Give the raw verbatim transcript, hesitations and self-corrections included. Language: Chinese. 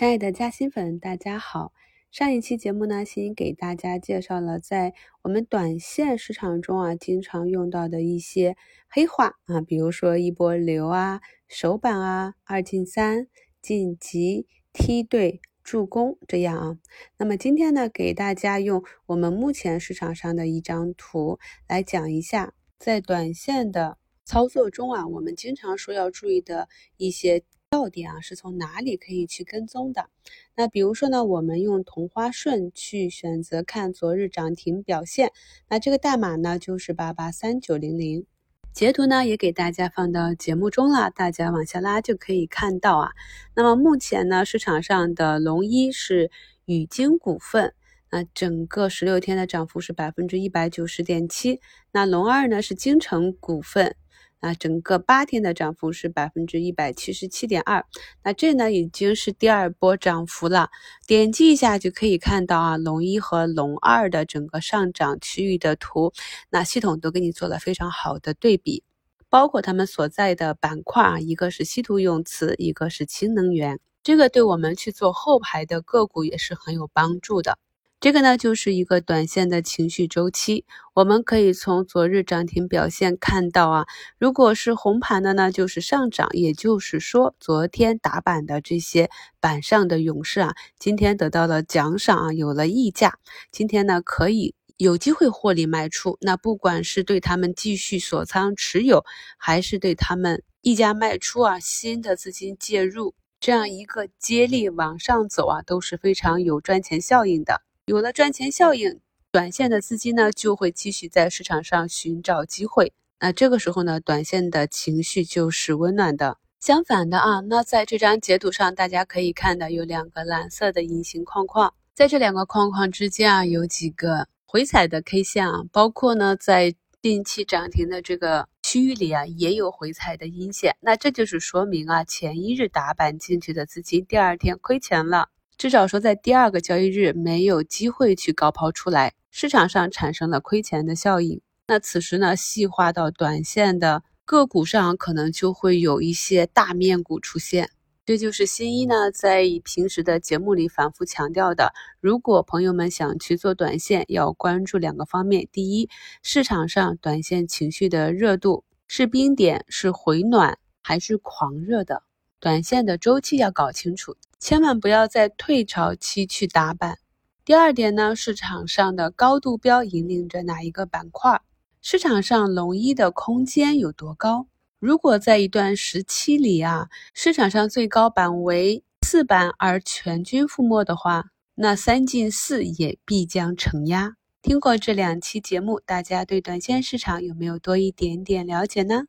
亲爱的嘉兴粉，大家好。上一期节目呢，欣欣给大家介绍了在我们短线市场中啊，经常用到的一些黑话啊，比如说一波流啊、首板啊、二进三、晋级、梯队、助攻这样啊。那么今天呢，给大家用我们目前市场上的一张图来讲一下，在短线的操作中啊，我们经常说要注意的一些要点啊，是从哪里可以去跟踪的。那比如说呢，我们用同花顺去选择看昨日涨停表现，那这个代码呢就是八八三九零零，截图呢也给大家放到节目中了，大家往下拉就可以看到啊。那么目前呢，市场上的龙一是宇金股份，那整个十六天的涨幅是 百分之一百九十点七， 那龙二呢是金城股份，那整个八天的涨幅是 百分之一百七十七点二， 那这呢已经是第二波涨幅了。点击一下就可以看到啊，龙一和龙二的整个上涨区域的图，那系统都给你做了非常好的对比，包括他们所在的板块啊，一个是稀土永磁，一个是氢能源，这个对我们去做后排的个股也是很有帮助的。这个呢就是一个短线的情绪周期，我们可以从昨日涨停表现看到啊，如果是红盘的呢就是上涨，也就是说昨天打板的这些板上的勇士啊，今天得到了奖赏啊，有了溢价，今天呢可以有机会获利卖出，那不管是对他们继续锁仓持有，还是对他们溢价卖出啊，新的资金介入，这样一个接力往上走啊，都是非常有赚钱效应的。有了赚钱效应，短线的资金呢就会继续在市场上寻找机会，那这个时候呢，短线的情绪就是温暖的。相反的啊，那在这张截图上大家可以看到有两个蓝色的隐形框框，在这两个框框之间啊，有几个回踩的 K 线啊，包括呢在近期涨停的这个区域里啊，也有回踩的阴线，那这就是说明啊，前一日打板进去的资金第二天亏钱了，至少说在第二个交易日没有机会去高抛出来，市场上产生了亏钱的效应。那此时呢，细化到短线的个股上，可能就会有一些大面股出现。这就是新一呢在平时的节目里反复强调的，如果朋友们想去做短线，要关注两个方面，第一，市场上短线情绪的热度是冰点、是回暖还是狂热的，短线的周期要搞清楚，千万不要在退潮期去打板。第二点呢，市场上的高度标引领着哪一个板块，市场上龙一的空间有多高。如果在一段时期里啊，市场上最高板为四板而全军覆没的话，那三进四也必将承压。听过这两期节目，大家对短线市场有没有多一点点了解呢？